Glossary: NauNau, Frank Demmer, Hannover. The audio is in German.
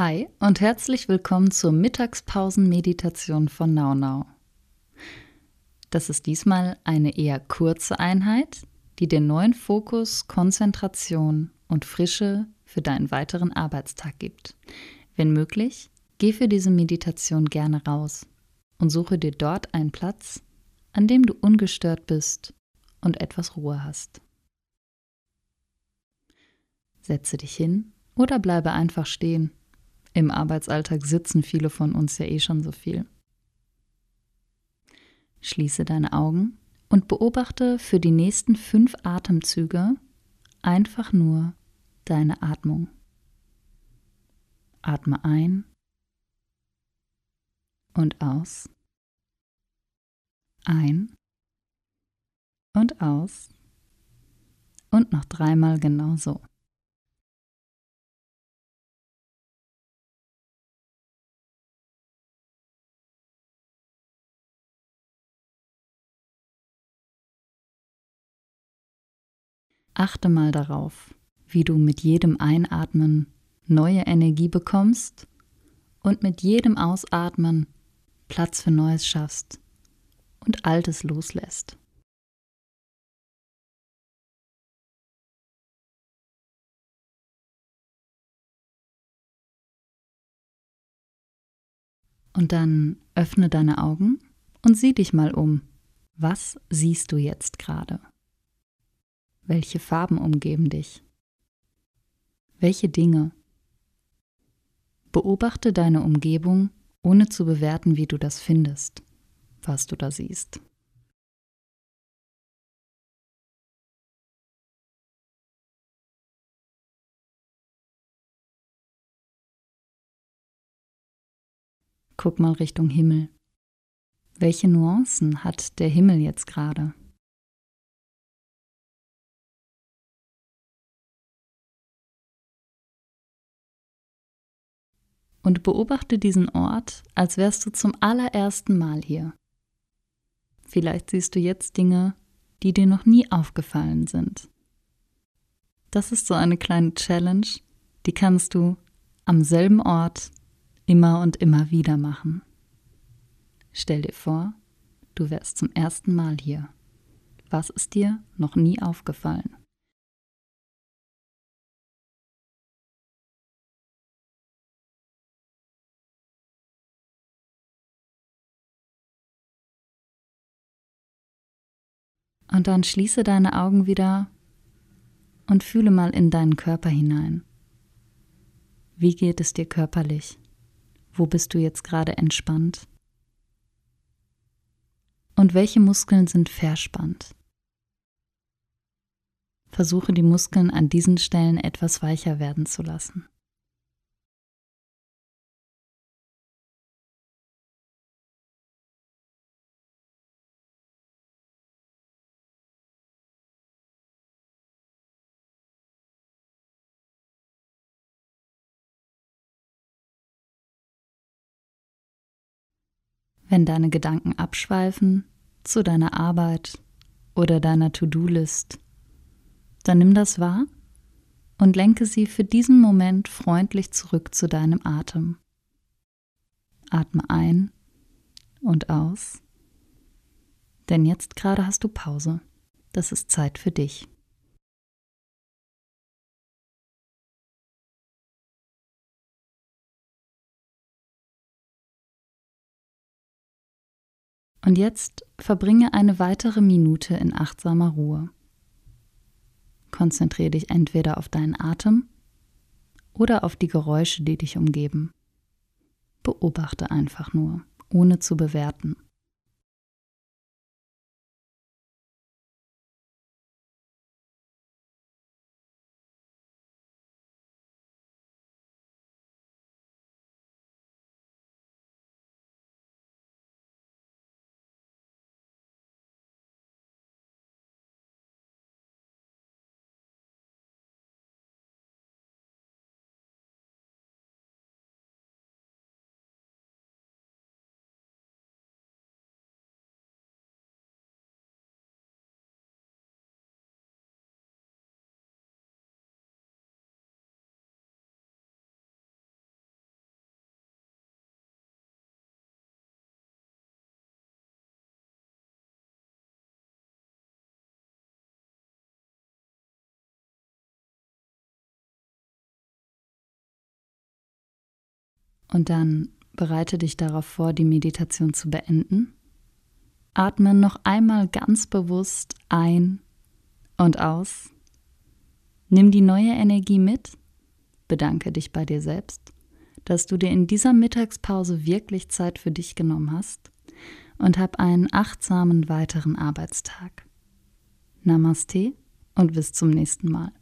Hi und herzlich willkommen zur Mittagspausenmeditation von NauNau. Das ist diesmal eine eher kurze Einheit, die den neuen Fokus, Konzentration und Frische für deinen weiteren Arbeitstag gibt. Wenn möglich, geh für diese Meditation gerne raus und suche dir dort einen Platz, an dem du ungestört bist und etwas Ruhe hast. Setze dich hin oder bleibe einfach stehen. Im Arbeitsalltag sitzen viele von uns ja eh schon so viel. Schließe deine Augen und beobachte für die nächsten 5 Atemzüge einfach nur deine Atmung. Atme ein und aus. Ein und aus. Und noch 3-mal genau so. Achte mal darauf, wie du mit jedem Einatmen neue Energie bekommst und mit jedem Ausatmen Platz für Neues schaffst und Altes loslässt. Und dann öffne deine Augen und sieh dich mal um. Was siehst du jetzt gerade? Welche Farben umgeben dich? Welche Dinge? Beobachte deine Umgebung, ohne zu bewerten, wie du das findest, was du da siehst. Guck mal Richtung Himmel. Welche Nuancen hat der Himmel jetzt gerade? Und beobachte diesen Ort, als wärst du zum allerersten Mal hier. Vielleicht siehst du jetzt Dinge, die dir noch nie aufgefallen sind. Das ist so eine kleine Challenge, die kannst du am selben Ort immer und immer wieder machen. Stell dir vor, du wärst zum ersten Mal hier. Was ist dir noch nie aufgefallen? Und dann schließe deine Augen wieder und fühle mal in deinen Körper hinein. Wie geht es dir körperlich? Wo bist du jetzt gerade entspannt? Und welche Muskeln sind verspannt? Versuche die Muskeln an diesen Stellen etwas weicher werden zu lassen. Wenn deine Gedanken abschweifen zu deiner Arbeit oder deiner To-Do-List, dann nimm das wahr und lenke sie für diesen Moment freundlich zurück zu deinem Atem. Atme ein und aus, denn jetzt gerade hast du Pause. Das ist Zeit für dich. Und jetzt verbringe eine weitere Minute in achtsamer Ruhe. Konzentriere dich entweder auf deinen Atem oder auf die Geräusche, die dich umgeben. Beobachte einfach nur, ohne zu bewerten. Und dann bereite dich darauf vor, die Meditation zu beenden. Atme noch einmal ganz bewusst ein und aus. Nimm die neue Energie mit. Bedanke dich bei dir selbst, dass du dir in dieser Mittagspause wirklich Zeit für dich genommen hast, und hab einen achtsamen weiteren Arbeitstag. Namaste und bis zum nächsten Mal.